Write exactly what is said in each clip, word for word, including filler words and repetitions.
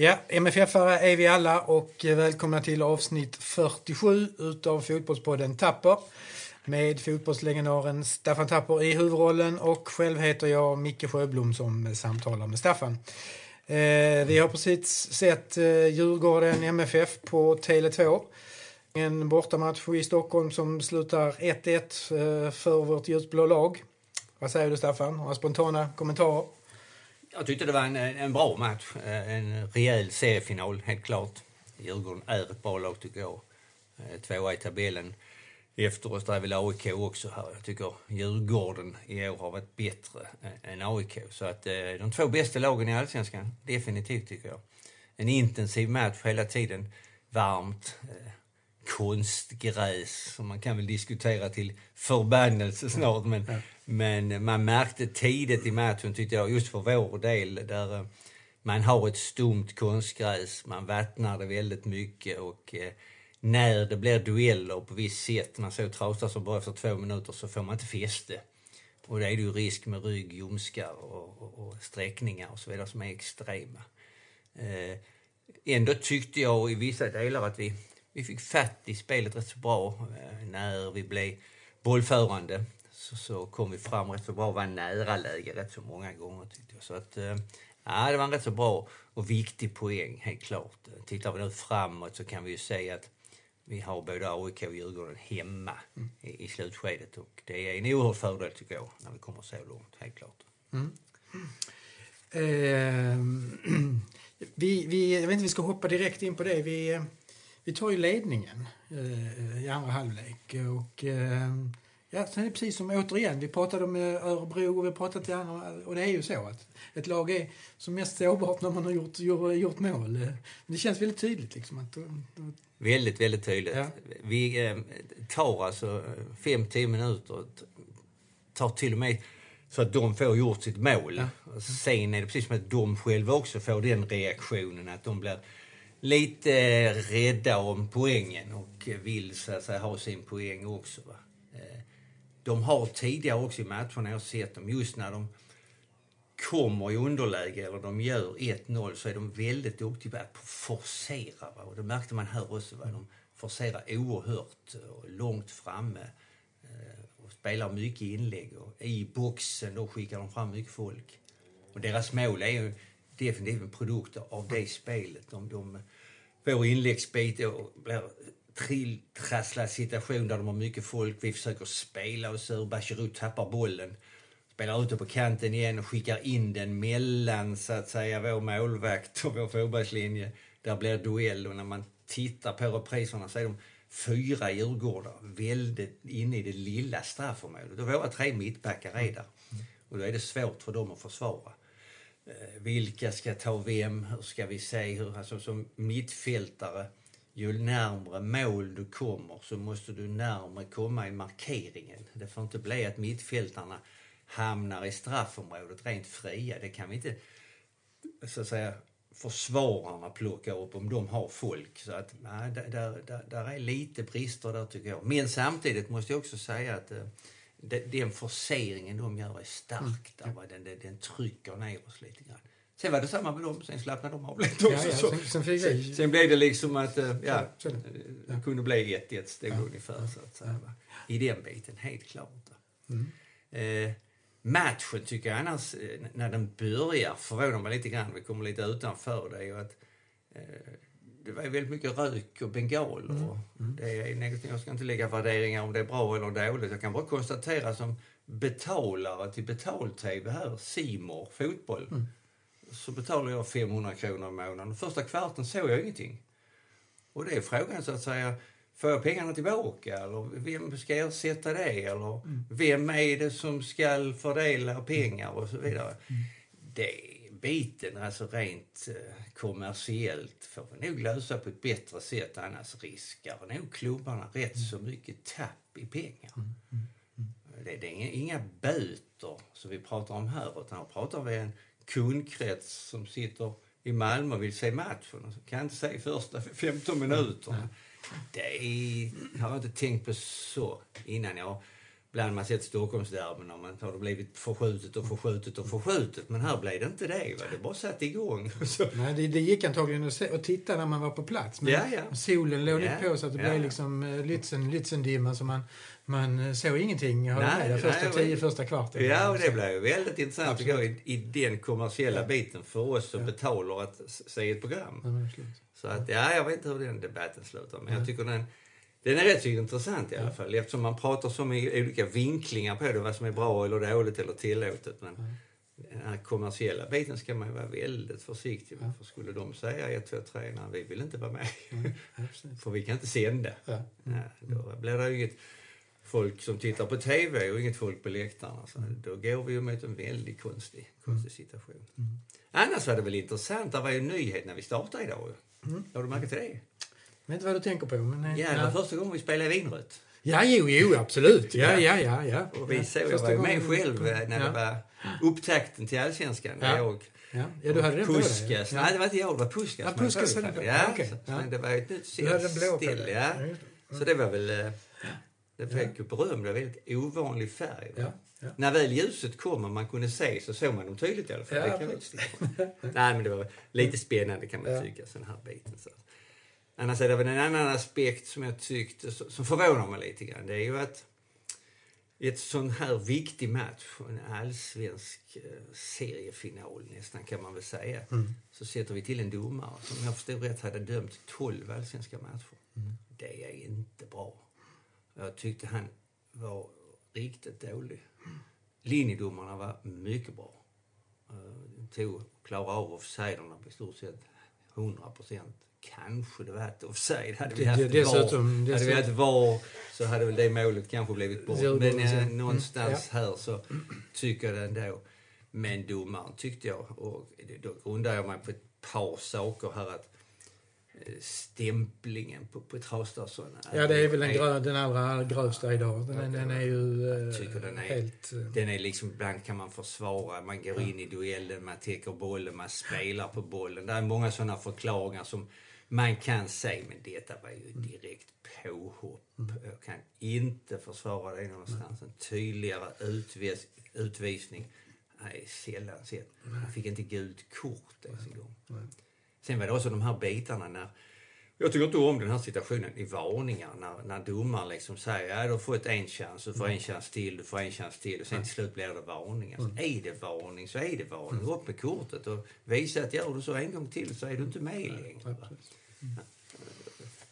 Ja, M F F-are är vi alla och välkomna till avsnitt fyrtiosju utav fotbollspodden Tapper. Med fotbollslegendaren Staffan Tapper i huvudrollen och själv heter jag Micke Sjöblom som samtalar med Staffan. Eh, vi har precis sett eh, Djurgården M F F på Tele två. En bortamatch i Stockholm som slutar ett ett eh, för vårt ljusblå lag. Vad säger du, Staffan? Några spontana kommentarer? Jag tyckte det var en, en bra match. En rejäl seriefinal, helt klart. Djurgården är ett bra lag, tycker jag. Tvåa i tabellen. Efter oss där vill A I K också här. Jag tycker Djurgården i år har varit bättre än A I K. Så att de två bästa lagen i Allsvenskan, definitivt tycker jag. En intensiv match hela tiden. Varmt, konstgräs som man kan väl diskutera till förbannelse snart. Men, ja. men man märkte tidigt i matchen, tyckte jag, just för vår del, där man har ett stumt konstgräs. Man vattnar det väldigt mycket och när det blir dueller på visst sätt, man såg Traustason bara efter två minuter, så får man inte fäste. Och det är ju risk med rygg, ljumskar och, och, och sträckningar och så vidare som är extrema. Eh, ändå tyckte jag i vissa delar att vi, vi fick fatt i spelet rätt så bra. Eh, när vi blev bollförande så, så kom vi fram rätt så bra och var nära läge rätt så många gånger, tyckte jag. Så att... Eh, Ja, det var en rätt så bra och viktig poäng, helt klart. Tittar vi nu framåt så kan vi ju säga att vi har både A I K och Djurgården hemma mm. i, i slutskedet. Och det är en oerhört fördel, tycker jag, när vi kommer så långt, helt klart. Mm. Mm. Eh, vi, vi, jag vet inte, vi ska hoppa direkt in på det. Vi, vi tar ju ledningen eh, i andra halvlek. Och eh, ja, sen är det precis som återigen, vi pratade om Örebro och vi pratade till andra, och det är ju så att ett lag är som mest sårbart när man har gjort, gjort, gjort mål. Men det känns väldigt tydligt liksom. Att, att... Väldigt, väldigt tydligt. Ja. Vi eh, tar alltså fem till tio minuter, tar till och med så att de får gjort sitt mål. Ja. Mm. Sen är det precis som att de själva också får den reaktionen, att de blir lite rädda om poängen och vill så att säga ha sin poäng också, va. De har tidigare också i matcherna, jag har sett dem, just när de kommer i underläge eller de gör ett noll, så är de väldigt duktiga på att forcera. Va? Och det märkte man här också, va? De forcerar oerhört och långt framme och spelar mycket inlägg. Och i boxen då skickar de fram mycket folk. Och deras mål är ju definitivt en produkt av det spelet. De, de, vår inläggsbit blir... trilltrasslad situation där de har mycket folk. Vi försöker spela oss ur. Bacherou tappar bollen. Spelar ute på kanten igen och skickar in den mellan, så att säga, vår målvakt och vår fotbollslinje. Där blir duell, och när man tittar på repriserna så är de fyra Djurgårdar väldigt inne i det lilla straffområdet. Och våra tre mittbackar är där. Och då är det svårt för dem att försvara. Vilka ska ta vem? Hur ska vi se? Hur, alltså, som mittfältare, ju närmare mål du kommer så måste du närmare komma i markeringen. Det får inte bli att mittfältarna hamnar i straffområdet rent fria. Det kan vi inte, så att säga, försvararna plocka upp om de har folk. Så att, nej, där, där, där är lite brister där, tycker jag. Men samtidigt måste jag också säga att de, den forceringen de gör är stark. Där, va? Den, den, den trycker ner oss lite grann. Sen var det samma med dem, sen slappnade de av lite också. Ja, ja, sen, sen, fick sen, sen blev det liksom att, ja, ja, sen, ja. det kunde bli ett, ett steg ja, ungefär, så att säga. Ja. I den biten, helt klart. Mm. Eh, matchen tycker jag annars, när den börjar, förvånar mig lite grann, vi kommer lite utanför det, och att eh, det var väldigt mycket rök och bengaler. Mm. Mm. Det är något, jag ska inte lägga värderingar om det är bra eller dåligt. Jag kan bara konstatera som betalare till betal-tv här, Simor fotboll. Mm. Så betalar jag femhundra kronor i månaden. Första kvarten såg jag ingenting. Och det är frågan, så att säga, får jag pengarna tillbaka? Eller vem ska ersätta det? Eller mm. vem är det som ska fördela pengar och så vidare? Mm. Det biten, alltså rent eh, kommersiellt, får vi nog lösa på ett bättre sätt. Annars riskar nog klubbarna rätt mm. så mycket tapp i pengar. Mm. Mm. Det, det är inga, inga böter som vi pratar om här, utan vi pratar om en kundkrets som sitter i Malmö och vill se matchen. Kan inte se första femton minuterna. Det är, har jag inte tänkt på så innan jag Bland man sett Stockholmsderben och man har det blivit förskjutet och förskjutet och förskjutet. Men här blev det inte det. Va? Det bara satt igång. Så. Nej, det, det gick antagligen att, se, att titta när man var på plats. Men ja, ja. Solen låg ja, på så att det ja. blev liksom Lützen, Lützendimma. Så man, man såg ingenting. Hörde nej, det första tio, första kvarten. Ja, och det blev väldigt intressant absolut. att gå i, i den kommersiella ja. biten för oss som ja. betalar att se ett program. Ja, absolut. Så att, ja, jag vet inte hur den debatten slutar. Men ja. jag tycker den... Den är rätt så intressant i alla fall. Ja. Eftersom man pratar så med olika vinklingar på det. Vad som är bra eller dåligt eller tillåtet. Men ja. den här kommersiella biten ska man ju vara väldigt försiktig med. Ja. För skulle de säga ett, två, tre, när vi vill inte vara med. Ja, för vi kan inte sända. Ja. Ja, då blir det ju inget folk som tittar på tv och inget folk på läktarna. Så då går vi ju mot en väldigt konstig, konstig situation. Mm. Annars var det väl intressant. Det var ju en nyhet när vi startade idag. Mm. Har du märkt det? Jag vet inte vad du tänker på. Men nej, ja, det var ja. första gången vi spelade Vinrött. Ja, jo, jo, absolut. Ja, ja, ja, ja. Och vi såg, jag var med själv när ja. det var upptakten till Allsvenskan. Ja, jag, ja. ja du hade den Puskas. Blå, ja. Nej, det var inte jag, det var Puskas. Ja, Puskas var det. Ja, okay. ja. Men det var ett nytt stil. Ja. Så det var väl... Ja. Det fick ju beröm, det var väldigt ovanlig färg. Ja. Ja. När väl ljuset kom och man kunde se så såg man dem tydligt i alla fall. Ja, det kan väl nej, men det var lite spännande kan man tycka, sån här biten så. Annars är det väl en annan aspekt som jag tyckte, som förvånar mig lite grann. Det är ju att i ett sån här viktig match, en allsvensk seriefinal nästan kan man väl säga, mm. så sätter vi till en domare som jag förstår rätt hade dömt tolv allsvenska matcher. Mm. Det är inte bra. Jag tyckte han var riktigt dålig. Linjedomarna var mycket bra. De tog klara av offsiderna på i stort sett hundra procent. Kanske det var ett offside. Hade vi haft det var, hade vi haft var så hade väl det målet kanske blivit bort. Men eh, någonstans mm. här så tycker jag det ändå. Men domaren tyckte jag, och då grundar jag mig på ett par saker här, att stämplingen på, på Traustason. Ja, det är väl en grö, den allra grövsta idag. Den, ja, den, den är ju tycker den är, helt... Den är liksom, ibland kan man försvara. Man går in i duellen, man täcker bollen, man spelar på bollen. Det är många sådana förklaringar som man kan säga, men detta var ju direkt påhopp. Jag kan inte försvara det någonstans. En tydligare utvis, utvisning. Nej, sällan sett. Man fick inte gult kort ens en gång. Sen var det också de här bitarna när... Jag tycker inte om den här situationen i varningar. När, när domaren liksom säger att ja, du får ett en chans, du får mm. en chans till, du får en chans till. Och sen till slut blir det varningar. Mm. Så är det varning så är det varning. Mm. Upp med kortet och visa att gör du så en gång till så är du inte med längre. Mm. Mm.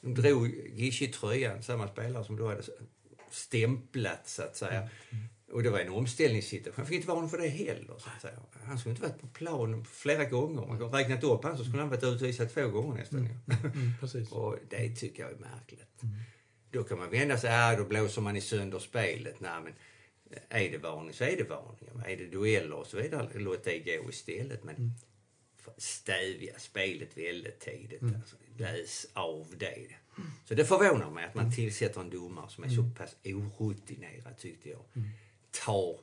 De drog gish i tröjan, samma spelare som då hade stämplat så att säga. Mm. Och det var en omställningssituation. Han fick inte varning för det heller. Så att säga. Han skulle inte varit på planen flera gånger. Om man räknat upp han så skulle han varit utvisad två gånger nästan. Mm. Mm, precis. Och det tycker jag är märkligt. Mm. Då kan man vända sig, ah, då blåser man i sönder spelet. Nej, men är det varning så är det varning. Är det dueller och så vidare, låt det gå istället. Men mm. stävja spelet väldigt tidigt. Mm. Alltså, läs av det. Mm. Så det förvånar mig att man tillsätter en domare som är mm. så pass orutinerad tyckte jag. Mm. Tar.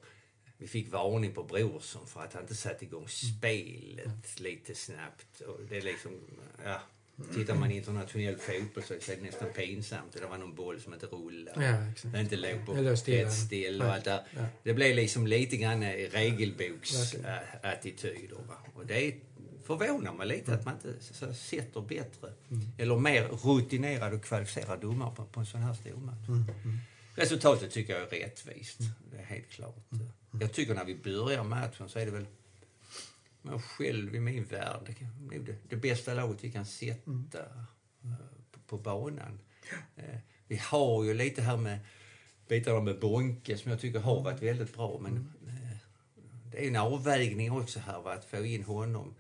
Vi fick varning på Brorsson för att han inte satt igång spelet mm. lite snabbt. Och det är liksom, ja, tittar man i internationell fotboll så är det nästan pinsamt. Det var någon boll som inte rullade. Ja, exakt. Det inte låg på rätt ställe. Och allt där. Ja. Det blev liksom lite grann regelboksattityder. Och det förvånar mig lite att man inte så, så, sätter bättre mm. eller mer rutinerad och kvalificerad domare på, på en sån här stormatch. Mm. Mm. Resultatet tycker jag är rättvist. Mm. Det är helt klart. Mm. Jag tycker när vi börjar matchen så är det väl man själv i min värld det, det bästa laget vi kan sätta mm. på, på banan. Ja. Vi har ju lite här med bitarna med Bonke som jag tycker har varit väldigt bra, men mm. det är en avvägning också här va, att få in honom.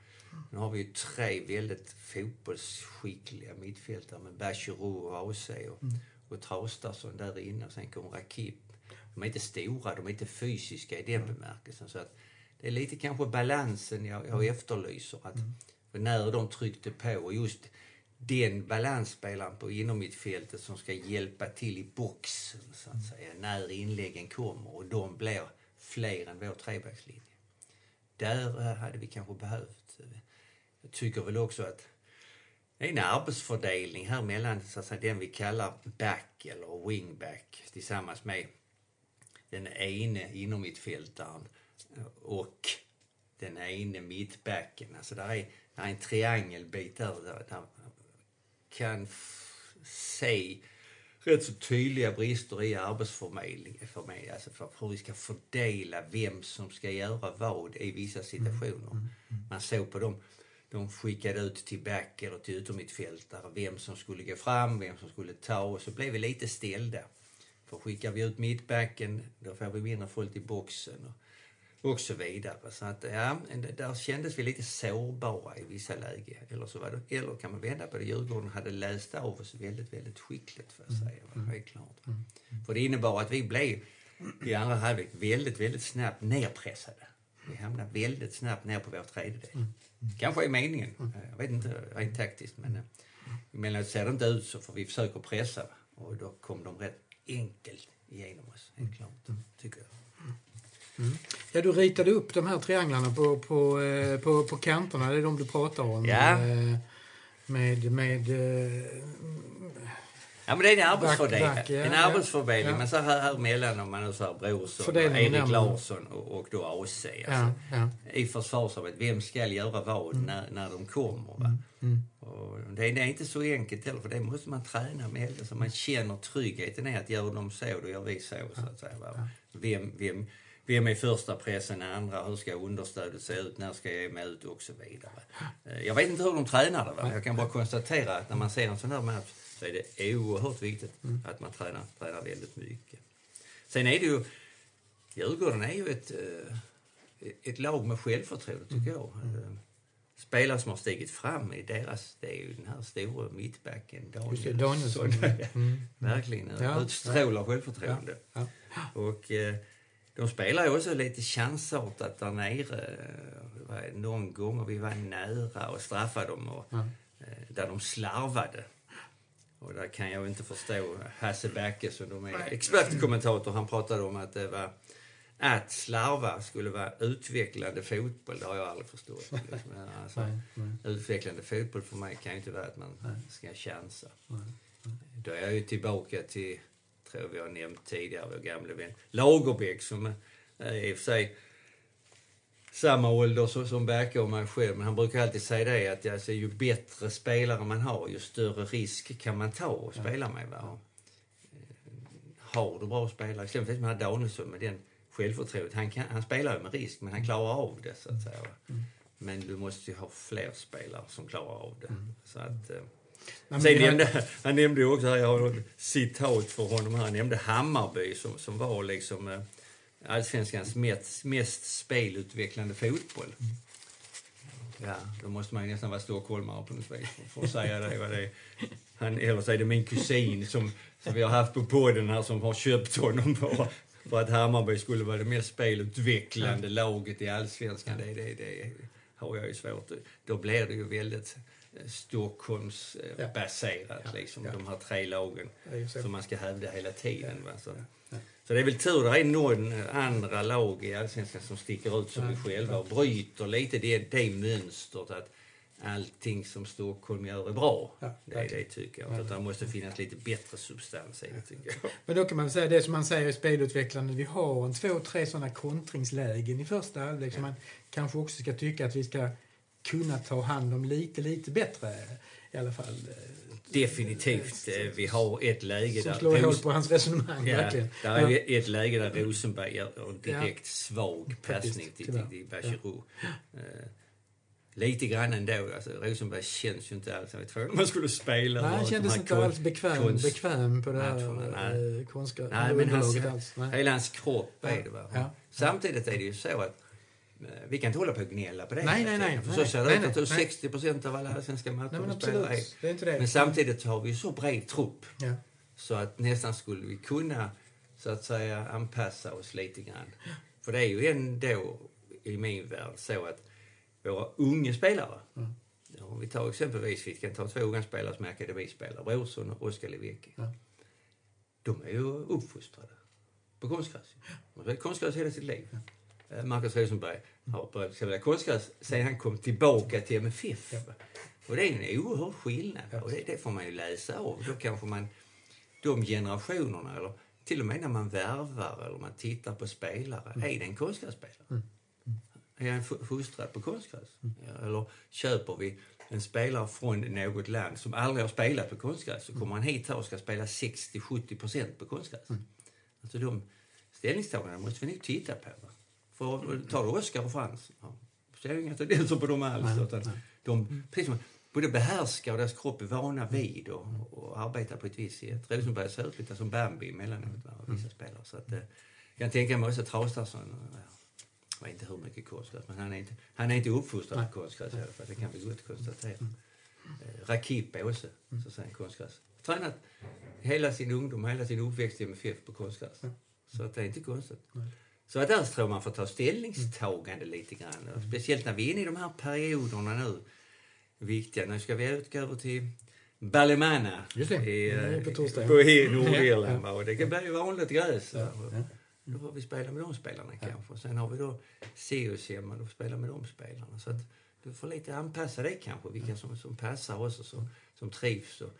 Nu har vi ju tre väldigt fotbollsskickliga mittfältare med Bacherou och Rose och mm. och Traustason där inne och sen kom Rakip. De är inte stora, de är inte fysiska i den bemärkelsen. Så att det är lite kanske balansen jag, jag efterlyser. Att mm. när de tryckte på och just den balansspelaren på inom mitt fältet som ska hjälpa till i boxen så att säga. När inläggen kommer och de blir fler än vår trebackslinje. Där hade vi kanske behövt. Jag tycker väl också att det är en arbetsfördelning här mellan så att säga, den vi kallar back eller wingback tillsammans med den ene inom mittfältaren och den ene mittbacken. Alltså där är, där är en triangelbit där, där man kan f- se rätt så tydliga brister i arbetsförmedlingen för mig. Alltså för hur vi ska fördela vem som ska göra vad i vissa situationer. Man såg på dem. De skickade ut till back eller till utommittfältare vem som skulle gå fram, vem som skulle ta, och så blev vi lite ställda. För skickar vi ut mittbacken, då får vi mindre folk i boxen och, och så vidare. Så att ja, där kändes vi lite sårbara i vissa lägen. Eller så var det, eller kan man vända på det, Djurgården hade läst av oss väldigt, väldigt skickligt för att säga. Det var klart. Va? För det innebar att vi blev i andra halvlek väldigt, väldigt snabbt nerpressade. Vi hamnar väldigt snabbt ner på vår tredjedel. Mm. Kanske är meningen. Mm. Jag vet inte, rent taktiskt. Men, men det ser inte ut så, för vi försöker pressa. Och då kom de rätt enkelt igenom oss. Helt klart, tycker jag. Mm. Ja, du ritade upp de här trianglarna på, på, på, på kanterna. Det är de du pratar om. Ja. Med... med, med ja, men det är en arbetsfördelning. Back, back, ja, en arbetsfördelning, ja. Men så här, här mellan, om man nu säger Brorsson och Erik Larsson och, och då A C. Alltså, ja, ja. I försvarsarbetet, vem ska göra vad mm. när, när de kommer? Va? Mm. Och det, det är inte så enkelt heller, för det måste man träna med. Alltså, man känner tryggheten i att gör de så, då gör vi så. Så att säga, va? Vem, vem, vem är första pressen, andra? Hur ska understödet se ut? När ska jag med ut? Och så vidare. Jag vet inte hur de tränar det. Va? Jag kan bara konstatera att när man ser en sån här match, så är det oerhört viktigt mm. att man tränar, tränar väldigt mycket. Sen är det ju, Djurgården är ju ett, ett lag med självförtroende, tycker jag. Mm. Spelare som har stigit fram i deras, det är ju den här stora mittbacken Danielsson. Danielsson. Mm. Verkligen, ja. Utstrålar självförtroende. Ja. Ja. Och de spelar ju också lite chansartat där nere. Det var någon gång och vi var nära och straffade dem, och, ja. Där de slarvade. Och där kan jag inte förstå Hasse Bäcke, som de är expertkommentator. Han pratade om att det var att slarva skulle vara utvecklande fotboll. Det har jag aldrig förstått. Men alltså, nej, nej. Utvecklande fotboll för mig kan ju inte vara att man nej. Ska chansa. Nej, nej. Då är jag ju tillbaka till, tror vi har nämnt tidigare, vår gamla vän Lagerbeck, som i och för sig samma ålder som Bäcke och man själv. Men han brukar alltid säga det, att alltså, ju bättre spelare man har, ju större risk kan man ta och spela med. Va? Har du bra spelare, exempelvis med Danielsson med den självförtroendet. Han, kan, han spelar ju med risk, men han klarar av det, så att säga. Mm. Men du måste ju ha fler spelare som klarar av det. Mm. Så att... Han nämnde, han nämnde också, här, jag har ett citat för honom här, han nämnde Hammarby som, som var liksom... Allsvenskans mest, mest spelutvecklande fotboll. Ja, då måste man ju nästan vara stockholmare på något vis för att säga det. Vad det är. Han, eller så är det min kusin som, som vi har haft på podden här, som har köpt honom på, för att Hammarby skulle vara det mest spelutvecklande laget i Allsvenskan. Det, det, det har jag ju svårt. Då blir det ju väldigt Stockholmsbaserat. Ja. Liksom, ja. De här tre lagen som man ska hävda hela tiden. Ja. Va? Så. Ja. Så det är väl tur, det är någon andra lag i Allsvenskan som sticker ut som vi själva och bryter lite det, det mönstret att allting som Stockholm gör är bra. Ja, det är det, tycker jag. Att det måste finnas lite bättre substans i det, tycker jag. Men då kan man säga, det som man säger i spelutvecklande, vi har en två, tre sådana kontringslägen i första halvlek som man kanske också ska tycka att vi ska kunna ta hand om lite, lite bättre i alla fall. Definitivt. Vi har ett läge som där... Som slår Ros- på hans resonemang, ja, verkligen. Där ja. Är ett läge där Rosenberg gör en direkt ja. Svag passning till, till, till Bacherou. Ja. Uh, lite grann ändå. Alltså, Rosenberg känns ju inte alls som ett man skulle spela. Nej, han kändes inte kon- alls bekväm, konst- bekväm på det här uh, konstgräset. Nej, nej, men hans, nej. Hela hans kropp ja. Är det bara. Ja. Samtidigt är det ju så att vi kan inte hålla på och gnälla på det. Nej, nej, nej. För så ser det ut att sextio procent av alla svenska matchspelare är. Men samtidigt har vi ju så bred trupp. Ja. Så att nästan skulle vi kunna, så att säga, anpassa oss lite grann. Ja. För det är ju ändå i min värld så att våra unga spelare. Mm. Om vi tar exempelvis, vi kan ta två unga spelare som är akademispelare. Brorsson och Oskar Leverke. Ja. De är ju uppfostrade på konstgräs. De har konstgräs hela sitt liv. Ja. Marcus Rosenberg har börjat spela konstgräs sedan han kom tillbaka till M F F. Och det är en oerhörd skillnad. Och det, det får man ju läsa av. Då kanske man, de generationerna, eller till och med när man värvar eller man tittar på spelare. Mm. Är det en konstgrässpelare? Mm. Mm. Är jag en fostrad på konstgräs? Mm. Eller köper vi en spelare från något land som aldrig har spelat på konstgräs, så kommer mm. han hit här och ska spela sextio till sjuttio procent på konstgräs. Mm. Alltså de ställningstagandena måste vi nu titta på. Va? För tar du Oskar och Frans, ja, så är det inga tendenser på dem alls. Mm. Utan de, precis som, både behärskar och deras kropp är vana vid och, och arbetar på ett visst sätt. Det är liksom börjar se ut lite som Bambi mellanåt och vissa spelare. Så att, eh, jag kan tänka mig också att Traustason, ja, inte hur mycket konstgräs, men han är inte, han är inte uppfostrad på konstgräs i alla fall. Det kan vi gott konstatera. Eh, Rakip är också, så att säga, konstgräs. Tränat hela sin ungdom, hela sin uppväxt i M F F på konstgräs. Så att det är inte konstigt. Så att där tror man får ta ställningstagande lite grann. Och speciellt när vi är inne i de här perioderna nu. Viktiga. Nu ska vi utgå över till Ballemana i, mm, på, på i Nordirland. Och det kan bli vanligt gräs. Ja. Då har vi spelat med de spelarna ja. kanske. Och sen har vi då Sirius hemma och spelar med de spelarna. Så att du får lite anpassa dig kanske. Vilka som, som passar oss och som, som trivs. Och,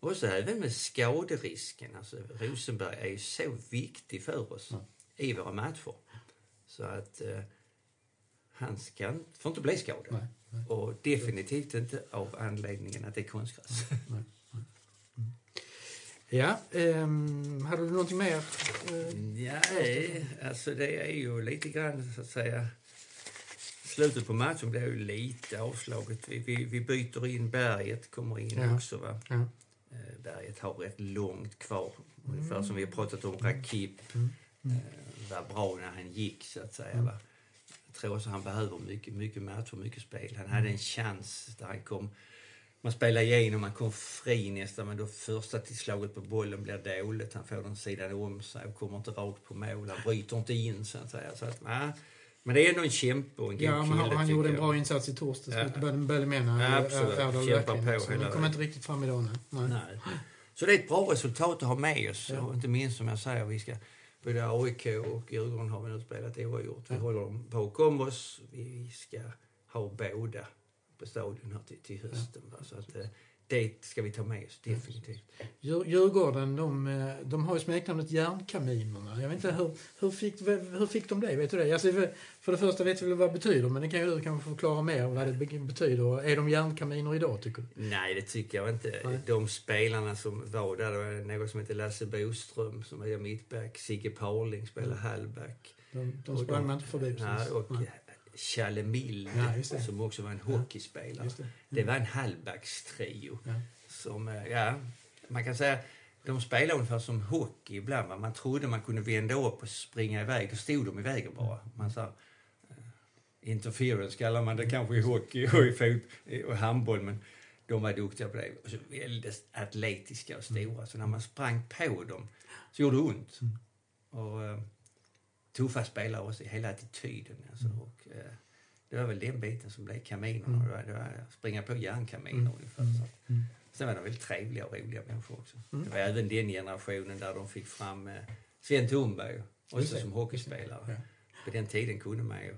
och så även med skaderisken. Alltså, Rosenberg är ju så viktig för oss ja. i våra matcher. Så att eh, han ska, får inte bli skadad. Nej. Och definitivt inte av anledningen att det är konstgräs. Ja, um, hade du någonting mer? Nej, alltså det är ju lite grann så att säga. Slutet på matchen blev ju lite avslaget. Vi, vi, vi byter in Berget, kommer in ja. också va? Ja. Berget har rätt långt kvar. Mm. Ungefär som vi har pratat om Rakip. Mm. Mm. Var bra när han gick så att säga mm. va? Tror så han behöver mycket, mycket match och mycket spel. Han hade en chans där han kom. Man spelar igenom, man kom fri nästan. Men då första tillslaget på bollen blir dåligt. Han får den sidan om sig och kommer inte rakt på mål. Han bryter inte in så att säga. Så att, nah. Men det är ändå en kämpe och en god ja, kille. Han, han gjorde en bra insats i torsdags. Ja. Böllemena. Absolut, kämpar på så hela. Han kommer inte riktigt fram i dag. Nej. Nej. Så det är ett bra resultat att ha med oss. Ja. Och inte minst som jag säger, vi ska... Både A I K och Djurgården har vi nu spelat oavgjort. Vi håller dem bakom oss. Vi ska ha båda på stadion här till, till hösten. Ja. Så att, det ska vi ta med oss, definitivt. Djurgården, de, de har ju smeknamnet järnkaminerna. Jag vet inte, hur, hur, fick, hur fick de det? Vet du det? Alltså, för det första vet vi väl vad det betyder, men det kan ju kanske förklara mer vad det betyder. Är de järnkaminer idag, tycker du? Nej, det tycker jag inte. Nej. De spelarna som var där, det var någon som heter Lasse Boström, som var mittback. Sigge Parling spelade halvback. De, de sprang man inte förbi. Nej, och... Nej. Charlie Emil, ja, som också var en hockeyspelare. Det. Mm. det var en halvbackstrio. Ja. Som, ja, man kan säga, de spelade ungefär som hockey ibland. Man trodde man kunde vända upp och springa iväg. Och stod de i vägen bara. Man sa, interference kallar man det kanske i hockey och i fot- och handboll. Men de var duktiga på det. Och så väldigt atletiska och stora. Så när man sprang på dem så gjorde det ont. Och... Tuffa spelare också i hela attityden. Alltså. Mm. Och, eh, det var väl den biten som blev kaminerna. Mm. Det var, det var springa på järnkaminer mm. ungefär. Så. Mm. Sen var de väldigt trevliga och roliga människor också. Mm. Det var även den generationen där de fick fram eh, Svend Thunberg. Också som hockeyspelare. Ja. På den tiden kunde man ju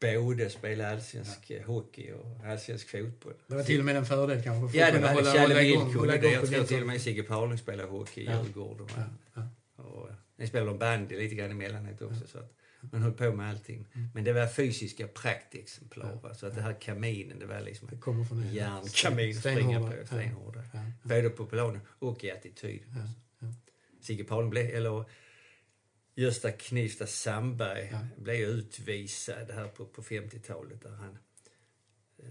både spela allsvensk ja. hockey och allsvensk fotboll. Det var till och med en fördel kanske. Ja, det var hålla, hålla igång, hålla igång. Jag tror till och med Sigge Parling spelade hockey i ja. Djurgården. Ja. Ja. Och, ni spelade om bandy lite grann emellanåt också ja. så att man höll på med allting. Mm. Men det var fysiska praktexemplar ja. så att det här kaminen, det var liksom det kommer från järnkamin, springa på, stenhårda. Ja. Ja. Både på planen och i attityden. Ja. Ja. Sigge Paulsen blev, eller Gösta Knifta Sandberg ja. blev utvisad här på, på femtiotalet där han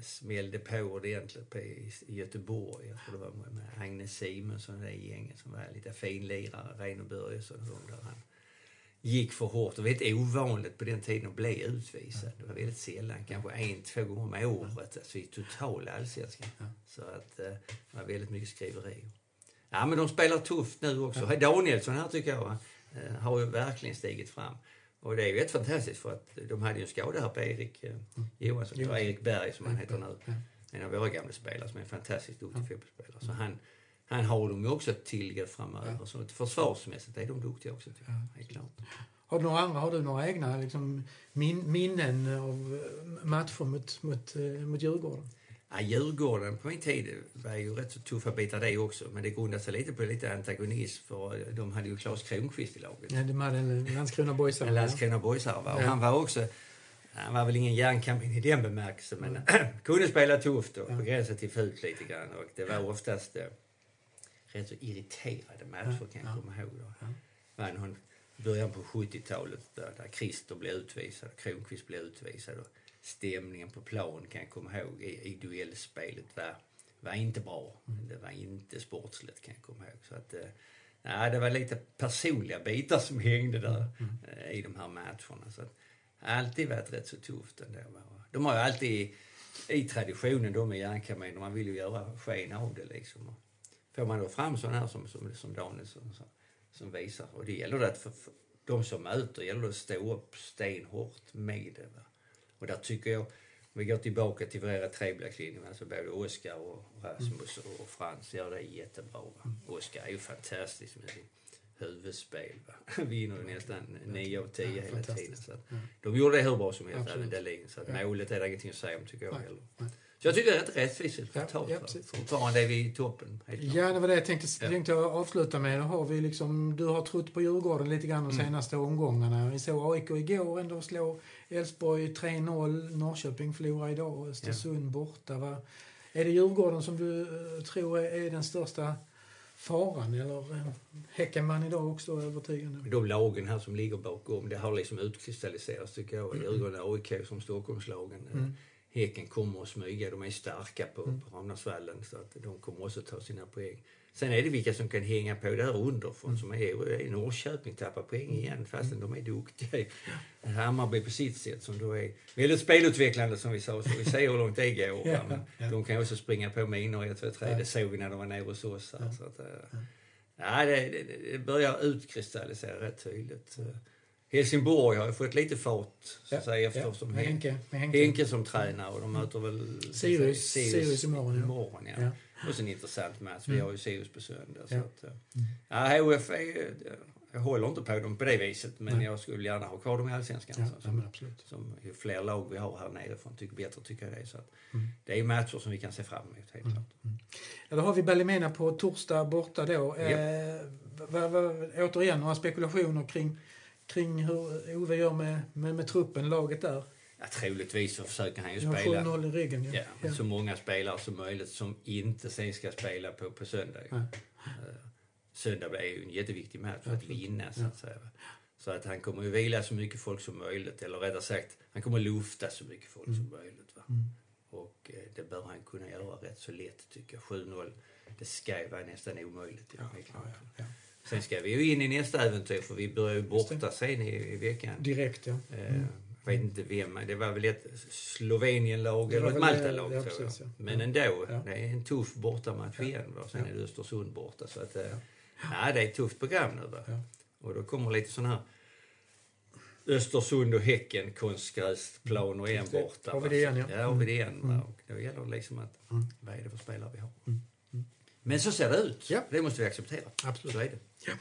smällde på ordentligt på, i, i Göteborg. Jag tror det var med Agnes Simonsson, det gänget som var lite finlirare, ren och Börjesson, där han gick för hårt. Det var helt ovanligt på den tiden att bli utvisad. Det var väldigt sällan, kanske en, två gånger om året. Alltså i total allsvenskan. Så att det var väldigt mycket skriverier. Ja, men de spelar tufft nu också. Danielsson här tycker jag har ju verkligen stigit fram. Och det är ju ett fantastiskt för att de hade ju en skada här på Erik eh, Johansson, mm. Erik Berg som han heter nu. Mm. En av våra gamla spelare som är en fantastiskt duktig mm. fotbollsspelare. Så han, han har dem ju också ett tillgrepp framöver. Mm. Så försvarsmässigt är de duktiga också, tycker jag. Det är klart. Har du några andra, har du några egna liksom, min, minnen av matcher mot, mot, mot Djurgården? Ja, Djurgården på min tid var ju rätt så tuffa bitar det också. Men det grundade sig lite på lite antagonism, för de hade ju Claes Kronqvist i laget. Ja, de hade en Landskrona-boysare. En Landskrona-boysare. Och han var också, han var väl ingen järnkamin i den bemärkelsen, men mm. kunde spela tufft och begränsa till fult lite grann. Och det var oftast eh, rätt så irriterade matcher, kan jag komma ihåg. Då. Men hon, början på sjuttiotalet där, där Christer blev utvisad och Kronqvist blev utvisad. Och stämningen på plan, kan jag komma ihåg, i, i duellspelet var, var inte bra. Det var inte sportsligt, kan jag komma ihåg. Så att, nej, det var lite personliga bitar som hängde där mm. i de här matcherna. Så att, alltid varit rätt så tufft ändå. De har ju alltid i traditionen, de är järnkamin, och man vill ju göra sken av det liksom. Och får man då fram sådana här som, som, som Danielsson så, som visar, och det gäller det att för, för de som möter, gäller det att stå upp stenhårt med det, va? Och där tycker jag, om vi går tillbaka till våra treblacklinjer, så både Oskar och Rasmus mm. och Frans gör det jättebra. Mm. Oskar är ju fantastisk med sin huvudspel. Va? Vinner ju nästan nio av tio ja, hela tiden. Så att, mm. de gjorde det hur bra som helst, även Dahlin. Så att ja. målet är det ingenting att säga om, tycker jag. Nej. Heller. Nej. Så jag tycker det är rätt rättvist att ja, ta ja, fortfarande är vi i toppen. Ja, det var det jag tänkte, ja. tänkte jag avsluta med. Har vi liksom, du har trott på Djurgården lite grann de mm. senaste omgångarna. Vi såg A I K igår ändå slå Elfsborg tre noll. Norrköping förlorar idag och Östersund ja. borta. Va? Är det Djurgården som du tror är den största faran, eller häckar man idag också övertygande? De lagen här som ligger bakom, det har liksom utkristalliserats, tycker jag. Djurgården och A I K som Stockholmslagen. Mm. Häcken kommer att smyga, de är starka på, mm. på Ramnäsvallen, så att de kommer också ta sina poäng. Sen är det vilka som kan hänga på där underifrån, mm. som är i Norrköping, tappar poäng igen fastän mm. de är duktiga. Ja. Hammarby på sitt sätt som då är väldigt spelutvecklande, som vi sa, så vi ser hur långt det går. Ja, men ja. De kan också springa på minor, jag tror jag, ja. det såg vi när de var nere hos oss. Ja. Så att, ja. nej, det, det, det börjar utkristallisera rätt tydligt. Mm. Helsingborg har ju fått lite fart, så att säga, eftersom som Henke, Henke. Henke som tränar, och de möter väl Sirius, Sirius, Sirius imorgon. imorgon ja. Ja. Och så en intressant match, vi har ju Sirius på söndag. Ja. Så att, ja, H F är, jag håller inte på dem på det viset, men Nej. jag skulle gärna ha kvar dem i Allsvenskan. Ja, som, ja, som ju fler lag vi har här nere från, tycker bättre tycker jag det. Så att, mm. det är ju matcher som vi kan se fram emot, helt mm. klart. Mm. Ja, då har vi Ballymena på torsdag borta då. Ja. Eh, var, var, återigen, några spekulationer kring kring hur Ove gör med, med, med truppen, laget där? Ja, troligtvis så försöker han ju spela. Jag får noll i ryggen, ja. Ja, så många spelare som möjligt som inte sen ska spela på, på söndag. Ja. Söndag är ju en jätteviktig match för att vinna, så att säga. Så att han kommer ju vila så mycket folk som möjligt, eller rättare sagt, han kommer lufta så mycket folk mm. som möjligt. Va? Mm. Och det bör han kunna göra rätt så lätt, tycker jag. sju noll, det ska ju vara nästan omöjligt. Ja, ja, ja, ja. Sen ska vi ju in i nästa äventyr, för vi börjar ju borta sen i, i veckan. Direkt, ja. Mm. Jag vet inte vem, det var väl ett Slovenien-lag eller ett Malta-lag. Ja, tror jag. Ja. Men ändå, ja. det är en tuff bortamatch ja. igen. Sen ja. är det Östersund borta. Så att, ja. nej, det är ett tufft program nu. Ja. Och då kommer lite sån här Östersund och Häcken, konstgräsplan och en borta. Har vi det igen, ja. Ja, har vi det igen. Mm. Och då gäller det liksom att, mm. vad är det för spelare vi har? Mm. Men så ser det ut. Ja. Det måste vi acceptera. Absolut. Så är det. Ja,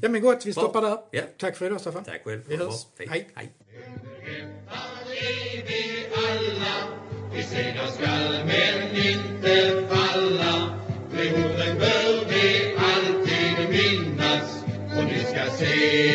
ja men gott. Vi Bra. stoppar där. Ja. Tack för idag, Staffan. Tack själv. Vi hörs. Hej. Hej. Vi sedan skall men inte falla. Med orden bör vi alltid minnas. Och ni ska se